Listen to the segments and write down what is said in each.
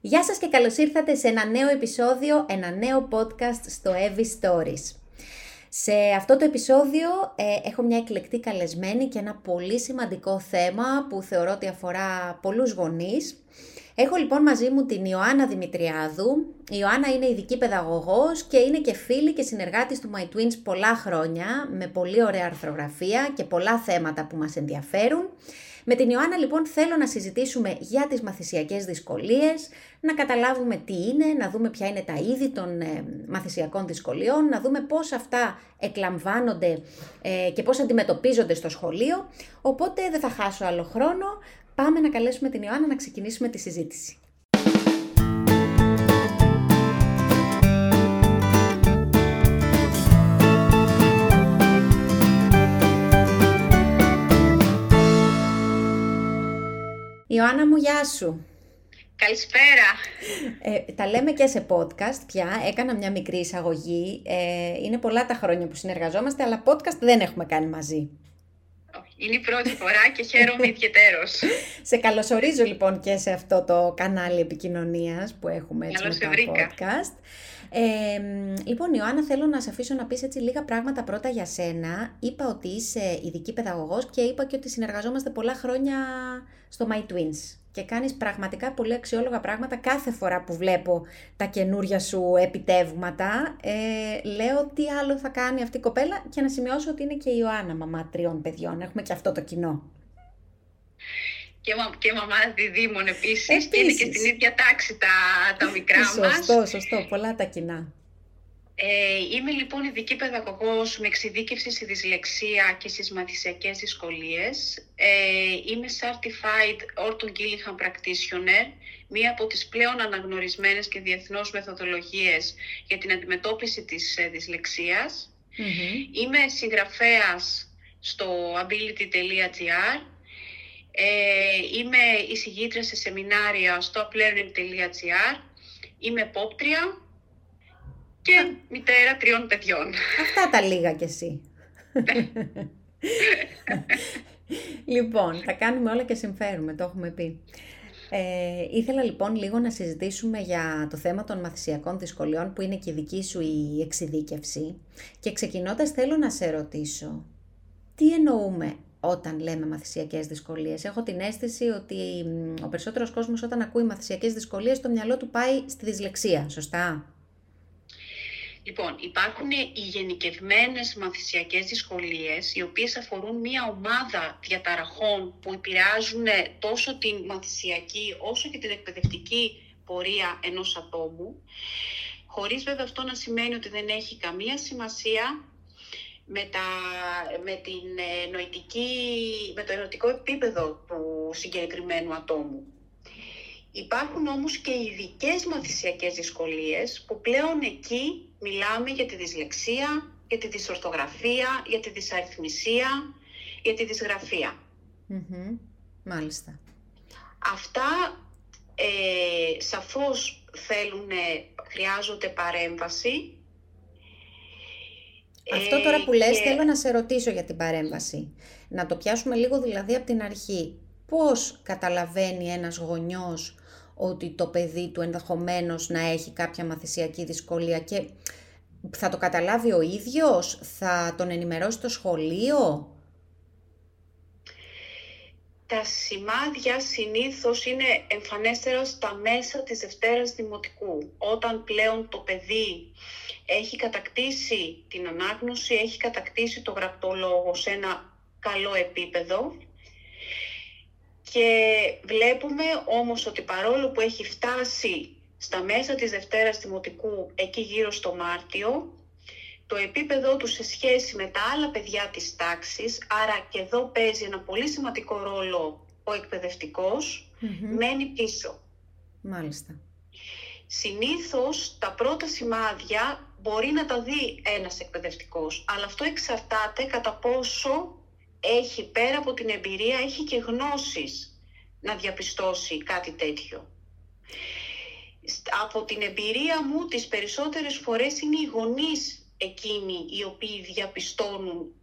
Γεια σας και καλώς ήρθατε σε ένα νέο επεισόδιο, ένα νέο podcast στο Evi's Stories. Σε αυτό το επεισόδιο έχω μια εκλεκτή καλεσμένη και ένα πολύ σημαντικό θέμα που θεωρώ ότι αφορά πολλούς γονείς. Έχω λοιπόν μαζί μου την Ιωάννα Δημητριάδου. Η Ιωάννα είναι ειδική παιδαγωγός και είναι και φίλη και συνεργάτης του My Twins πολλά χρόνια, με πολύ ωραία αρθρογραφία και πολλά θέματα που μας ενδιαφέρουν. Με την Ιωάννα λοιπόν θέλω να συζητήσουμε για τις μαθησιακές δυσκολίες, να καταλάβουμε τι είναι, να δούμε ποια είναι τα είδη των μαθησιακών δυσκολιών, να δούμε πώς αυτά εκλαμβάνονται και πώς αντιμετωπίζονται στο σχολείο. Οπότε δεν θα χάσω άλλο χρόνο. Πάμε να καλέσουμε την Ιωάννα να ξεκινήσουμε τη συζήτηση. Ιωάννα μου, γεια σου. Καλησπέρα. Τα λέμε και σε podcast πια. Έκανα μια μικρή εισαγωγή. Είναι πολλά τα χρόνια που συνεργαζόμαστε, αλλά podcast δεν έχουμε κάνει μαζί. Είναι η πρώτη φορά και χαίρομαι ιδιαιτέρως. Σε καλωσορίζω λοιπόν και σε αυτό το κανάλι επικοινωνίας που έχουμε έτσι με τα podcast. Λοιπόν, Ιωάννα, θέλω να σε αφήσω να πεις έτσι λίγα πράγματα πρώτα για σένα. Είπα ότι είσαι ειδική παιδαγωγός και είπα και ότι συνεργαζόμαστε πολλά χρόνια στο My Twins και κάνεις πραγματικά πολύ αξιόλογα πράγματα. Κάθε φορά που βλέπω τα καινούρια σου επιτεύγματα, λέω τι άλλο θα κάνει αυτή η κοπέλα, και να σημειώσω ότι είναι και η Ιωάννα μαμά τριών παιδιών. Έχουμε και αυτό το κοινό. Και μαμάς διδήμων επίσης, και είναι και στην ίδια τάξη τα μικρά μας. Σωστό, πολλά τα κοινά. Είμαι λοιπόν ειδική παιδαγωγός με εξειδίκευση στη δυσλεξία και στις μαθησιακές δυσκολίες. Είμαι Certified Ortho-Gillingham Practitioner, μία από τις πλέον αναγνωρισμένες και διεθνώς μεθοδολογίες για την αντιμετώπιση της δυσλεξίας. Mm-hmm. Είμαι συγγραφέας στο ability.gr. Είμαι εισηγήτρια σε σεμινάρια στο plerning.gr. Είμαι πόπτρια και μητέρα τριών παιδιών. Αυτά τα λίγα κι εσύ. Λοιπόν, τα κάνουμε όλα και συμφέρουμε, το έχουμε πει. Ήθελα λοιπόν λίγο να συζητήσουμε για το θέμα των μαθησιακών δυσκολιών, που είναι και δική σου η εξειδίκευση. Και ξεκινώντας θέλω να σε ρωτήσω, τι εννοούμε όταν λέμε μαθησιακές δυσκολίες? Έχω την αίσθηση ότι ο περισσότερος κόσμος όταν ακούει μαθησιακές δυσκολίες, το μυαλό του πάει στη δυσλεξία, σωστά? Λοιπόν, υπάρχουν οι γενικευμένες μαθησιακές δυσκολίες, οι οποίες αφορούν μία ομάδα διαταραχών που επηρεάζουν τόσο την μαθησιακή όσο και την εκπαιδευτική πορεία ενός ατόμου, χωρίς βέβαια αυτό να σημαίνει ότι δεν έχει καμία σημασία με το νοητικό επίπεδο του συγκεκριμένου ατόμου. Υπάρχουν όμως και ειδικές μαθησιακές δυσκολίες, που πλέον εκεί μιλάμε για τη δυσλεξία, για τη δυσορθογραφία, για τη δυσαριθμισία, για τη δυσγραφία. Mm-hmm. Μάλιστα. Αυτά σαφώς χρειάζονται παρέμβαση. Αυτό τώρα που λες, θέλω να σε ρωτήσω για την παρέμβαση. Να το πιάσουμε λίγο δηλαδή από την αρχή. Πώς καταλαβαίνει ένας γονιός ότι το παιδί του ενδεχομένως να έχει κάποια μαθησιακή δυσκολία, και θα το καταλάβει ο ίδιος, θα τον ενημερώσει το σχολείο? Τα σημάδια συνήθως είναι εμφανέστερα στα μέσα της Δευτέρας Δημοτικού, όταν πλέον το παιδί έχει κατακτήσει την ανάγνωση, έχει κατακτήσει το γραπτό λόγο σε ένα καλό επίπεδο, και βλέπουμε όμως ότι παρόλο που έχει φτάσει στα μέσα της Δευτέρας Δημοτικού, εκεί γύρω στο Μάρτιο, το επίπεδο του σε σχέση με τα άλλα παιδιά της τάξης, άρα και εδώ παίζει ένα πολύ σημαντικό ρόλο ο εκπαιδευτικός, mm-hmm. μένει πίσω. Μάλιστα. Συνήθως τα πρώτα σημάδια μπορεί να τα δει ένας εκπαιδευτικός, αλλά αυτό εξαρτάται κατά πόσο έχει, πέρα από την εμπειρία, έχει και γνώσεις να διαπιστώσει κάτι τέτοιο. Από την εμπειρία μου, τις περισσότερες φορές είναι οι γονείς εκείνοι οι οποίοι διαπιστώνουν,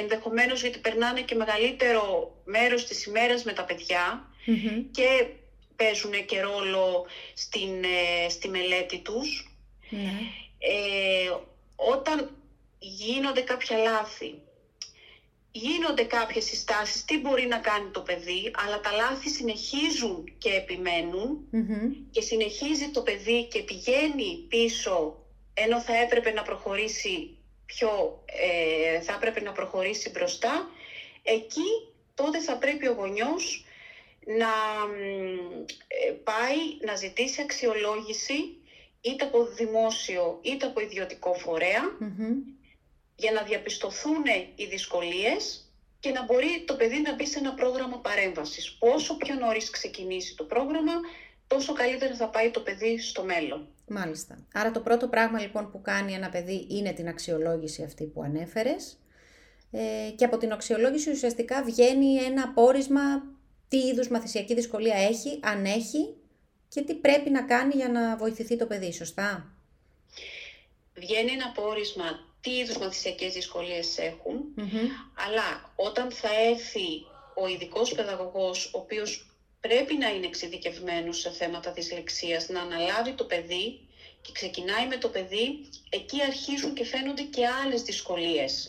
ενδεχομένως γιατί περνάνε και μεγαλύτερο μέρος της ημέρας με τα παιδιά, mm-hmm. και παίζουν και ρόλο στη μελέτη τους. Ναι. Όταν γίνονται κάποια λάθη, γίνονται κάποιες συστάσεις, τι μπορεί να κάνει το παιδί, αλλά τα λάθη συνεχίζουν και επιμένουν και συνεχίζει το παιδί και πηγαίνει πίσω, ενώ θα έπρεπε να προχωρήσει μπροστά, εκεί τότε θα πρέπει ο γονιός να πάει να ζητήσει αξιολόγηση είτε από δημόσιο είτε από ιδιωτικό φορέα, για να διαπιστωθούν οι δυσκολίες και να μπορεί το παιδί να μπει σε ένα πρόγραμμα παρέμβασης. Όσο πιο νωρίς ξεκινήσει το πρόγραμμα, τόσο καλύτερα θα πάει το παιδί στο μέλλον. Μάλιστα. Άρα το πρώτο πράγμα λοιπόν που κάνει ένα παιδί είναι την αξιολόγηση αυτή που ανέφερες, και από την αξιολόγηση ουσιαστικά βγαίνει ένα πόρισμα τι είδους μαθησιακή δυσκολία έχει, αν έχει και τι πρέπει να κάνει για να βοηθηθεί το παιδί, σωστά? Βγαίνει ένα πόρισμα τι είδους μαθησιακές δυσκολίες έχουν, αλλά όταν θα έρθει ο ειδικός παιδαγωγός, ο οποίος πρέπει να είναι εξειδικευμένος σε θέματα δυσλεξίας, να αναλάβει το παιδί και ξεκινάει με το παιδί, εκεί αρχίζουν και φαίνονται και άλλες δυσκολίες.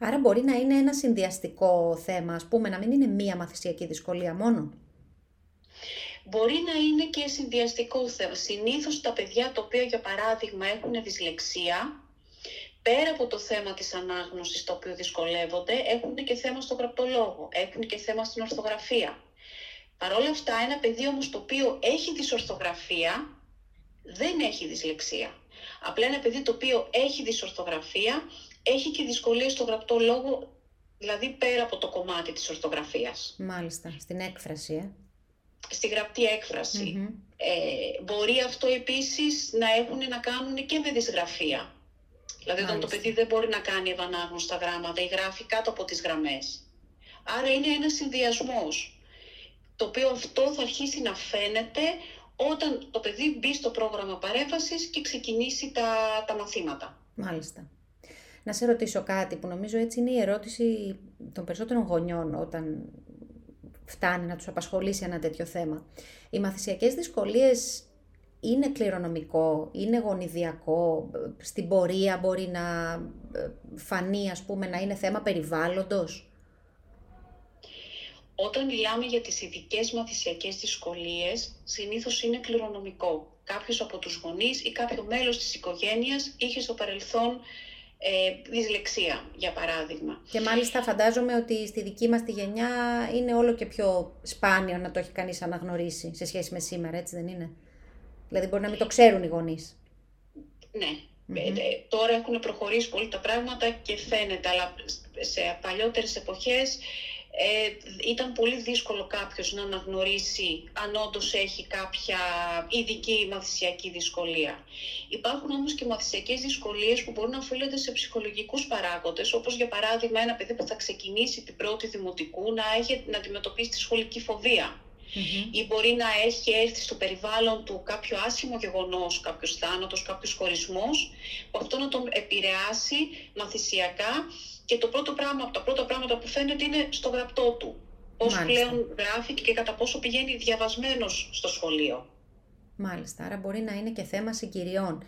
Άρα μπορεί να είναι ένα συνδυαστικό θέμα, ας πούμε, να μην είναι μία μαθησιακή δυσκολία μόνο. Μπορεί να είναι και συνδυαστικό θέμα. Συνήθως τα παιδιά τα οποία, για παράδειγμα, έχουν δυσλεξία, πέρα από το θέμα της ανάγνωσης, το οποίο δυσκολεύονται, έχουν και θέμα στο γραπτολόγο, έχουν και θέμα στην ορθογραφία. Παρ' όλα αυτά, ένα παιδί όμως το οποίο έχει δυσορθογραφία, δεν έχει δυσλεξία. Απλά ένα παιδί το οποίο έχει δυσορθογραφία, έχει και δυσκολίες στο γραπτό λόγο, δηλαδή πέρα από το κομμάτι της ορθογραφίας. Μάλιστα, στην έκφραση, στη γραπτή έκφραση. Μπορεί αυτό επίσης να έχουν να κάνουν και με δυσγραφία. Δηλαδή, όταν το παιδί δεν μπορεί να κάνει ευανάγνωστα γράμματα ή γράφει κάτω από τις γραμμές. Άρα είναι ένας συνδυασμός, το οποίο αυτό θα αρχίσει να φαίνεται όταν το παιδί μπει στο πρόγραμμα παρέμβασης και ξεκινήσει τα μαθήματα. Μάλιστα. Να σε ρωτήσω κάτι που νομίζω έτσι είναι η ερώτηση των περισσότερων γονιών όταν φτάνει να τους απασχολήσει ένα τέτοιο θέμα. Οι μαθησιακές δυσκολίες είναι κληρονομικό, είναι γονιδιακό, στην πορεία μπορεί να φανεί, ας πούμε, να είναι θέμα περιβάλλοντος? Όταν μιλάμε για τις ειδικές μαθησιακές δυσκολίες, συνήθως είναι κληρονομικό. Κάποιος από τους γονείς ή κάποιο μέλος της οικογένειας είχε στο παρελθόν δυσλεξία, για παράδειγμα. Και μάλιστα φαντάζομαι ότι στη δική μας τη γενιά είναι όλο και πιο σπάνιο να το έχει κανείς αναγνωρίσει σε σχέση με σήμερα, έτσι δεν είναι? Δηλαδή μπορεί να μην το ξέρουν οι γονείς. Ναι. Τώρα έχουν προχωρήσει πολύ τα πράγματα και φαίνεται, αλλά σε παλιότερες εποχές ήταν πολύ δύσκολο κάποιος να αναγνωρίσει αν όντως έχει κάποια ειδική μαθησιακή δυσκολία. Υπάρχουν όμως και μαθησιακές δυσκολίες που μπορούν να οφείλονται σε ψυχολογικούς παράγοντες, όπως για παράδειγμα ένα παιδί που θα ξεκινήσει την πρώτη δημοτικού να αντιμετωπίσει τη σχολική φοβία. Ή μπορεί να έχει έρθει στο περιβάλλον του κάποιο άσχημο γεγονός, κάποιος θάνατος, κάποιος χωρισμός, που αυτό να τον επηρεάσει μαθησιακά. Και τα πρώτα πράγματα που φαίνεται είναι στο γραπτό του. Πώς πλέον γράφει και κατά πόσο πηγαίνει διαβασμένος στο σχολείο. Μάλιστα, άρα μπορεί να είναι και θέμα συγκυριών.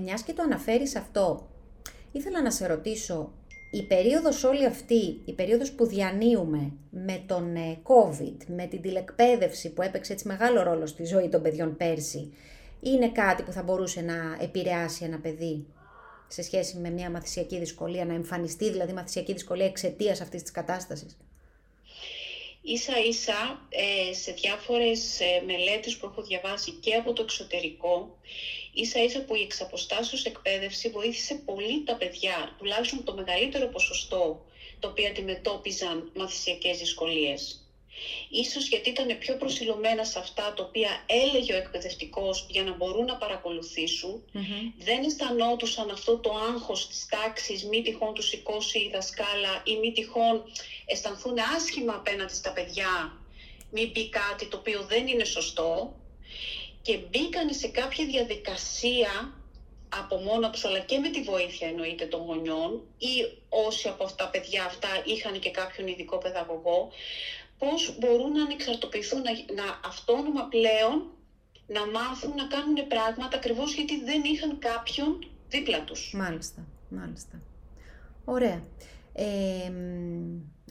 Μιας και το αναφέρεις αυτό, ήθελα να σε ρωτήσω, η περίοδος όλη αυτή, η περίοδος που διανύουμε με τον COVID, με την τηλεκπαίδευση που έπαιξε έτσι μεγάλο ρόλο στη ζωή των παιδιών πέρσι, είναι κάτι που θα μπορούσε να επηρεάσει ένα παιδί σε σχέση με μια μαθησιακή δυσκολία, να εμφανιστεί δηλαδή μαθησιακή δυσκολία εξαιτίας αυτής της κατάστασης? Ίσα-ίσα, σε διάφορες μελέτες που έχω διαβάσει και από το εξωτερικό, ίσα-ίσα που η εξαποστάσεως εκπαίδευση βοήθησε πολύ τα παιδιά, τουλάχιστον το μεγαλύτερο ποσοστό, το οποίο αντιμετώπιζαν μαθησιακές δυσκολίες. Ίσως γιατί ήταν πιο προσιλωμένα σε αυτά τα οποία έλεγε ο εκπαιδευτικός για να μπορούν να παρακολουθήσουν, δεν αισθανόντουσαν αυτό το άγχος της τάξης, μη τυχόν τους σηκώσει η δασκάλα ή μη τυχόν αισθανθούν άσχημα απέναντι στα παιδιά, μην πει κάτι το οποίο δεν είναι σωστό, και μπήκαν σε κάποια διαδικασία από μόνα τους, αλλά και με τη βοήθεια εννοείται των γονιών ή όσοι από τα παιδιά αυτά είχαν και κάποιον ειδικό παιδαγωγό, πώς μπορούν να ανεξαρτοποιηθούν, να αυτόνομα πλέον, να μάθουν να κάνουν πράγματα ακριβώς γιατί δεν είχαν κάποιον δίπλα τους. Μάλιστα, μάλιστα. Ωραία.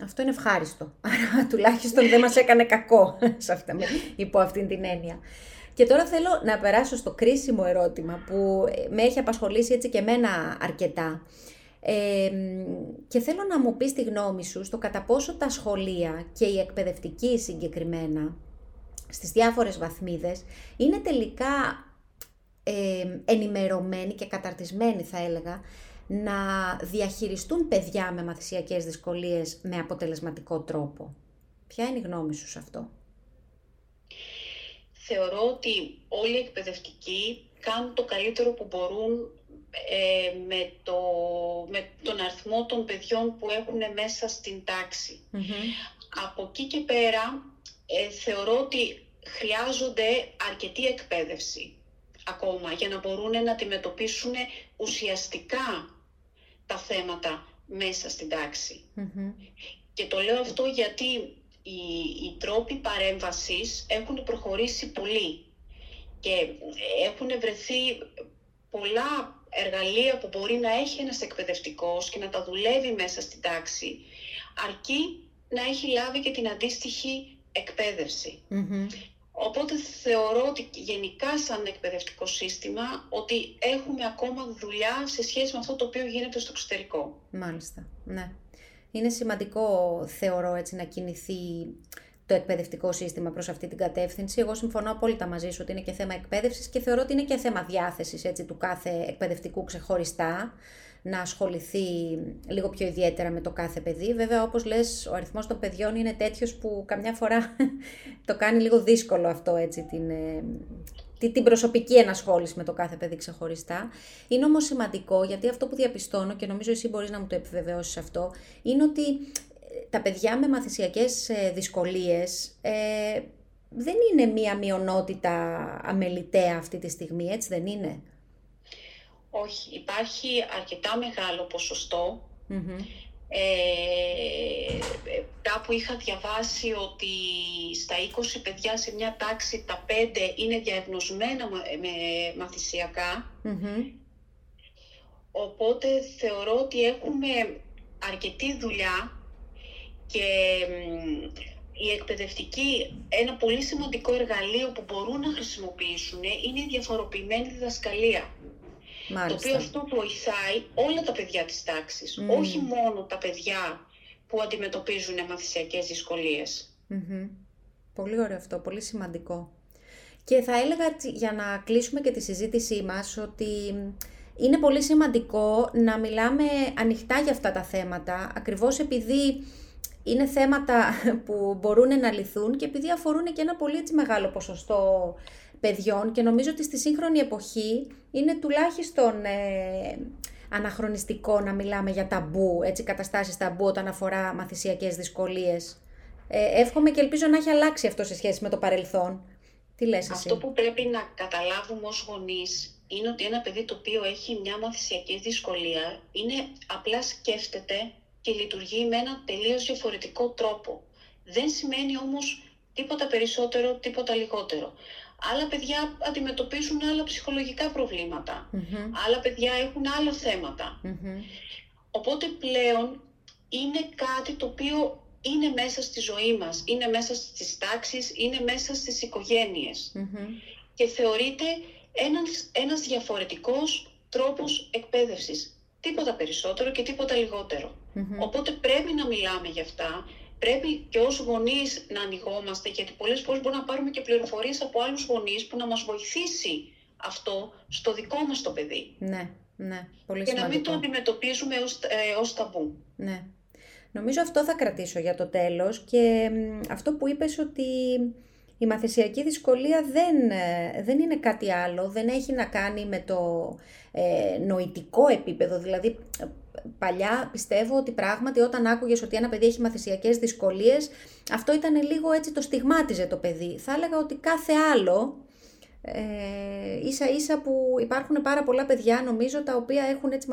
Αυτό είναι ευχάριστο. Άρα τουλάχιστον δεν μας έκανε κακό υπό αυτήν την έννοια. Και τώρα θέλω να περάσω στο κρίσιμο ερώτημα που με έχει απασχολήσει έτσι και εμένα αρκετά. Και θέλω να μου πεις τη γνώμη σου στο κατά πόσο τα σχολεία και οι εκπαιδευτικοί συγκεκριμένα στις διάφορες βαθμίδες είναι τελικά ενημερωμένοι και καταρτισμένοι, θα έλεγα, να διαχειριστούν παιδιά με μαθησιακές δυσκολίες με αποτελεσματικό τρόπο. Ποια είναι η γνώμη σου σε αυτό? Θεωρώ ότι όλοι οι εκπαιδευτικοί κάνουν το καλύτερο που μπορούν με τον αριθμό των παιδιών που έχουν μέσα στην τάξη. Mm-hmm. Από εκεί και πέρα θεωρώ ότι χρειάζονται αρκετή εκπαίδευση ακόμα για να μπορούν να αντιμετωπίσουν ουσιαστικά τα θέματα μέσα στην τάξη. Mm-hmm. Και το λέω αυτό γιατί οι τρόποι παρέμβασης έχουν προχωρήσει πολύ και έχουν βρεθεί πολλά εργαλεία που μπορεί να έχει ένας εκπαιδευτικός και να τα δουλεύει μέσα στην τάξη, αρκεί να έχει λάβει και την αντίστοιχη εκπαίδευση. Mm-hmm. Οπότε θεωρώ ότι γενικά σαν εκπαιδευτικό σύστημα ότι έχουμε ακόμα δουλειά σε σχέση με αυτό το οποίο γίνεται στο εξωτερικό. Μάλιστα, ναι. Είναι σημαντικό, θεωρώ, έτσι, να κινηθεί το εκπαιδευτικό σύστημα προς αυτή την κατεύθυνση. Εγώ συμφωνώ απόλυτα μαζί σου ότι είναι και θέμα εκπαίδευσης και θεωρώ ότι είναι και θέμα διάθεσης, έτσι, του κάθε εκπαιδευτικού ξεχωριστά, να ασχοληθεί λίγο πιο ιδιαίτερα με το κάθε παιδί. Βέβαια, όπως λες, ο αριθμός των παιδιών είναι τέτοιος που καμιά φορά το κάνει λίγο δύσκολο αυτό, έτσι, την προσωπική ενασχόληση με το κάθε παιδί ξεχωριστά. Είναι όμως σημαντικό, γιατί αυτό που διαπιστώνω, και νομίζω εσύ μπορείς να μου το επιβεβαιώσεις αυτό, είναι ότι τα παιδιά με μαθησιακές δυσκολίες δεν είναι μία μειονότητα αμεληταία αυτή τη στιγμή, έτσι δεν είναι? Όχι, υπάρχει αρκετά μεγάλο ποσοστό. Mm-hmm. Κάπου είχα διαβάσει ότι στα 20 παιδιά σε μια τάξη, τα 5 είναι διαγνωσμένα με μαθησιακά. Mm-hmm. Οπότε θεωρώ ότι έχουμε αρκετή δουλειά και οι εκπαιδευτικοί, ένα πολύ σημαντικό εργαλείο που μπορούν να χρησιμοποιήσουν είναι η διαφοροποιημένη διδασκαλία. Μάλιστα. Το οποίο αυτό βοηθάει όλα τα παιδιά της τάξης, όχι μόνο τα παιδιά που αντιμετωπίζουν μαθησιακές δυσκολίες. Mm-hmm. Πολύ ωραίο αυτό, πολύ σημαντικό. Και θα έλεγα, για να κλείσουμε και τη συζήτησή μας, ότι είναι πολύ σημαντικό να μιλάμε ανοιχτά για αυτά τα θέματα, ακριβώς επειδή είναι θέματα που μπορούν να λυθούν και επειδή αφορούν και ένα πολύ μεγάλο ποσοστό παιδιών και νομίζω ότι στη σύγχρονη εποχή είναι τουλάχιστον αναχρονιστικό να μιλάμε για ταμπού, έτσι, καταστάσεις ταμπού όταν αφορά μαθησιακές δυσκολίες. Εύχομαι και ελπίζω να έχει αλλάξει αυτό σε σχέση με το παρελθόν. Τι λες εσύ? Αυτό που πρέπει να καταλάβουμε ως γονείς είναι ότι ένα παιδί το οποίο έχει μια μαθησιακή δυσκολία είναι απλά σκέφτεται και λειτουργεί με ένα τελείως διαφορετικό τρόπο. Δεν σημαίνει όμως τίποτα περισσότερο, τίποτα λιγότερο. Άλλα παιδιά αντιμετωπίζουν άλλα ψυχολογικά προβλήματα. Mm-hmm. Άλλα παιδιά έχουν άλλα θέματα. Mm-hmm. Οπότε πλέον είναι κάτι το οποίο είναι μέσα στη ζωή μας, είναι μέσα στις τάξεις, είναι μέσα στις οικογένειες. Mm-hmm. Και θεωρείται ένας διαφορετικός τρόπος εκπαίδευσης. Τίποτα περισσότερο και τίποτα λιγότερο. Mm-hmm. Οπότε πρέπει να μιλάμε για αυτά. Πρέπει και ως γονείς να ανοιγόμαστε, γιατί πολλές φορές μπορούμε να πάρουμε και πληροφορίες από άλλους γονείς που να μας βοηθήσει αυτό στο δικό μας το παιδί. Ναι, ναι, πολύ σημαντικό. Και να μην το αντιμετωπίζουμε ως ταμπού. Ναι. Νομίζω αυτό θα κρατήσω για το τέλος και αυτό που είπες ότι η μαθησιακή δυσκολία δεν είναι κάτι άλλο, δεν έχει να κάνει με το νοητικό επίπεδο. Δηλαδή, παλιά πιστεύω ότι πράγματι όταν άκουγες ότι ένα παιδί έχει μαθησιακές δυσκολίες, αυτό ήταν λίγο έτσι, το στιγμάτιζε το παιδί. Θα έλεγα ότι κάθε άλλο Ίσα ίσα που υπάρχουν πάρα πολλά παιδιά, νομίζω, τα οποία έχουν έτσι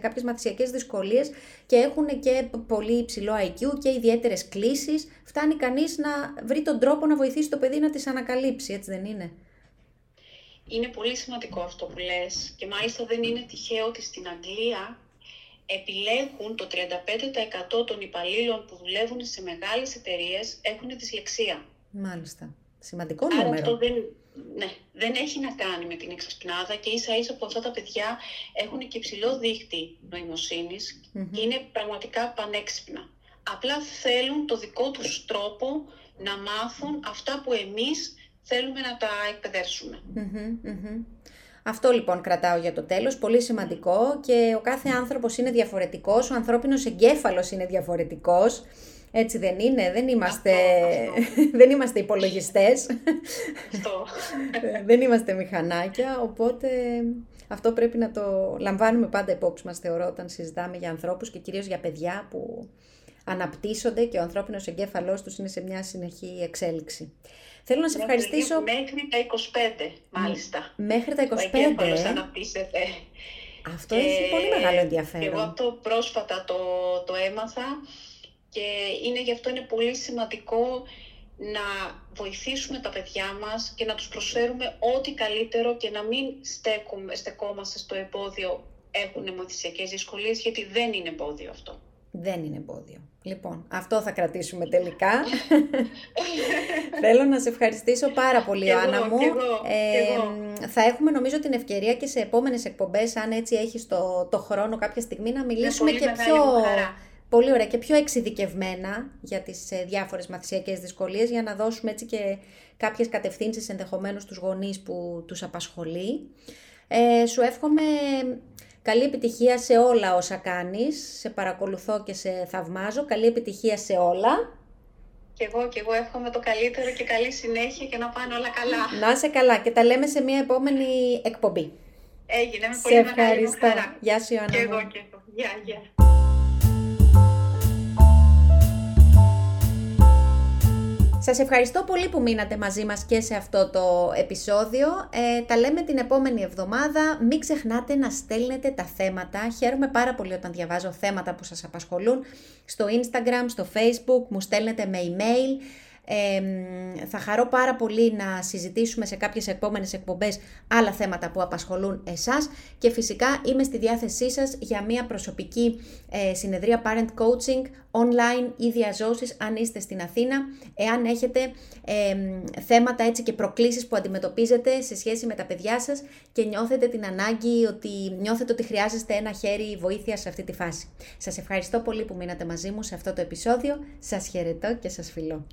κάποιες μαθησιακές δυσκολίες και έχουν και πολύ υψηλό IQ και ιδιαίτερες κλίσεις. Φτάνει κανείς να βρει τον τρόπο να βοηθήσει το παιδί να τις ανακαλύψει, έτσι δεν είναι? Είναι πολύ σημαντικό αυτό που λες και μάλιστα δεν είναι τυχαίο ότι στην Αγγλία επιλέγουν το 35% των υπαλλήλων που δουλεύουν σε μεγάλες εταιρείες έχουν δυσλεξία. Μάλιστα. Σημαντικό νούμερο. Άρα αυτό δεν έχει να κάνει με την εξασπινάδα και ίσα ίσα που αυτά τα παιδιά έχουν και υψηλό δείκτη νοημοσύνης και είναι πραγματικά πανέξυπνα. Απλά θέλουν το δικό τους τρόπο να μάθουν αυτά που εμείς θέλουμε να τα εκπαιδεύσουμε. Αυτό λοιπόν κρατάω για το τέλος, πολύ σημαντικό, και ο κάθε άνθρωπος είναι διαφορετικός, ο ανθρώπινος εγκέφαλος είναι διαφορετικός. Έτσι δεν είναι, δεν είμαστε υπολογιστές, δεν είμαστε μηχανάκια, οπότε αυτό πρέπει να το λαμβάνουμε πάντα υπόψη μας, θεωρώ, όταν συζητάμε για ανθρώπους και κυρίως για παιδιά που αναπτύσσονται και ο ανθρώπινος εγκέφαλός τους είναι σε μια συνεχή εξέλιξη. Θέλω να σε ευχαριστήσω... Μέχρι τα 25, μάλιστα. Μέχρι τα 25. Ο εγκέφαλος αναπτύσσεται. Αυτό έχει πολύ μεγάλο ενδιαφέρον. Εγώ αυτό πρόσφατα το έμαθα. Και γι' αυτό είναι πολύ σημαντικό να βοηθήσουμε τα παιδιά μας και να τους προσφέρουμε ό,τι καλύτερο και να μην στεκόμαστε στο εμπόδιο. Έχουν μαθησιακές δυσκολίες, γιατί δεν είναι εμπόδιο αυτό. Δεν είναι εμπόδιο. Λοιπόν, αυτό θα κρατήσουμε τελικά. Θέλω να σε ευχαριστήσω πάρα πολύ, Άννα μου. Θα έχουμε, νομίζω, την ευκαιρία και σε επόμενες εκπομπές, αν έτσι έχεις το χρόνο κάποια στιγμή, να μιλήσουμε και πιο... Πολύ ωραία και πιο εξειδικευμένα για τις διάφορες μαθησιακές δυσκολίες, για να δώσουμε έτσι και κάποιες κατευθύνσεις ενδεχομένως στους γονείς που τους απασχολεί. Σου εύχομαι καλή επιτυχία σε όλα όσα κάνεις, σε παρακολουθώ και σε θαυμάζω, καλή επιτυχία σε όλα. Και εγώ εύχομαι το καλύτερο και καλή συνέχεια και να πάνε όλα καλά. Να είσαι καλά και τα λέμε σε μια επόμενη εκπομπή. Έγινε, με πολύ μεγάλη χαρά. Γεια σου, Ιωάννα. Και εγώ. Γεια. Σας ευχαριστώ πολύ που μείνατε μαζί μας και σε αυτό το επεισόδιο. Τα λέμε την επόμενη εβδομάδα. Μην ξεχνάτε να στέλνετε τα θέματα. Χαίρομαι πάρα πολύ όταν διαβάζω θέματα που σας απασχολούν. Στο Instagram, στο Facebook, μου στέλνετε με email. Θα χαρώ πάρα πολύ να συζητήσουμε σε κάποιες επόμενες εκπομπές άλλα θέματα που απασχολούν εσάς και φυσικά είμαι στη διάθεσή σας για μια προσωπική συνεδρία parent coaching online ή διαζώσης αν είστε στην Αθήνα, εάν έχετε θέματα έτσι και προκλήσεις που αντιμετωπίζετε σε σχέση με τα παιδιά σας και νιώθετε την ανάγκη ότι χρειάζεστε ένα χέρι βοήθεια σε αυτή τη φάση. Σας ευχαριστώ πολύ που μείνατε μαζί μου σε αυτό το επεισόδιο. Σας χαιρετώ και σας φιλώ.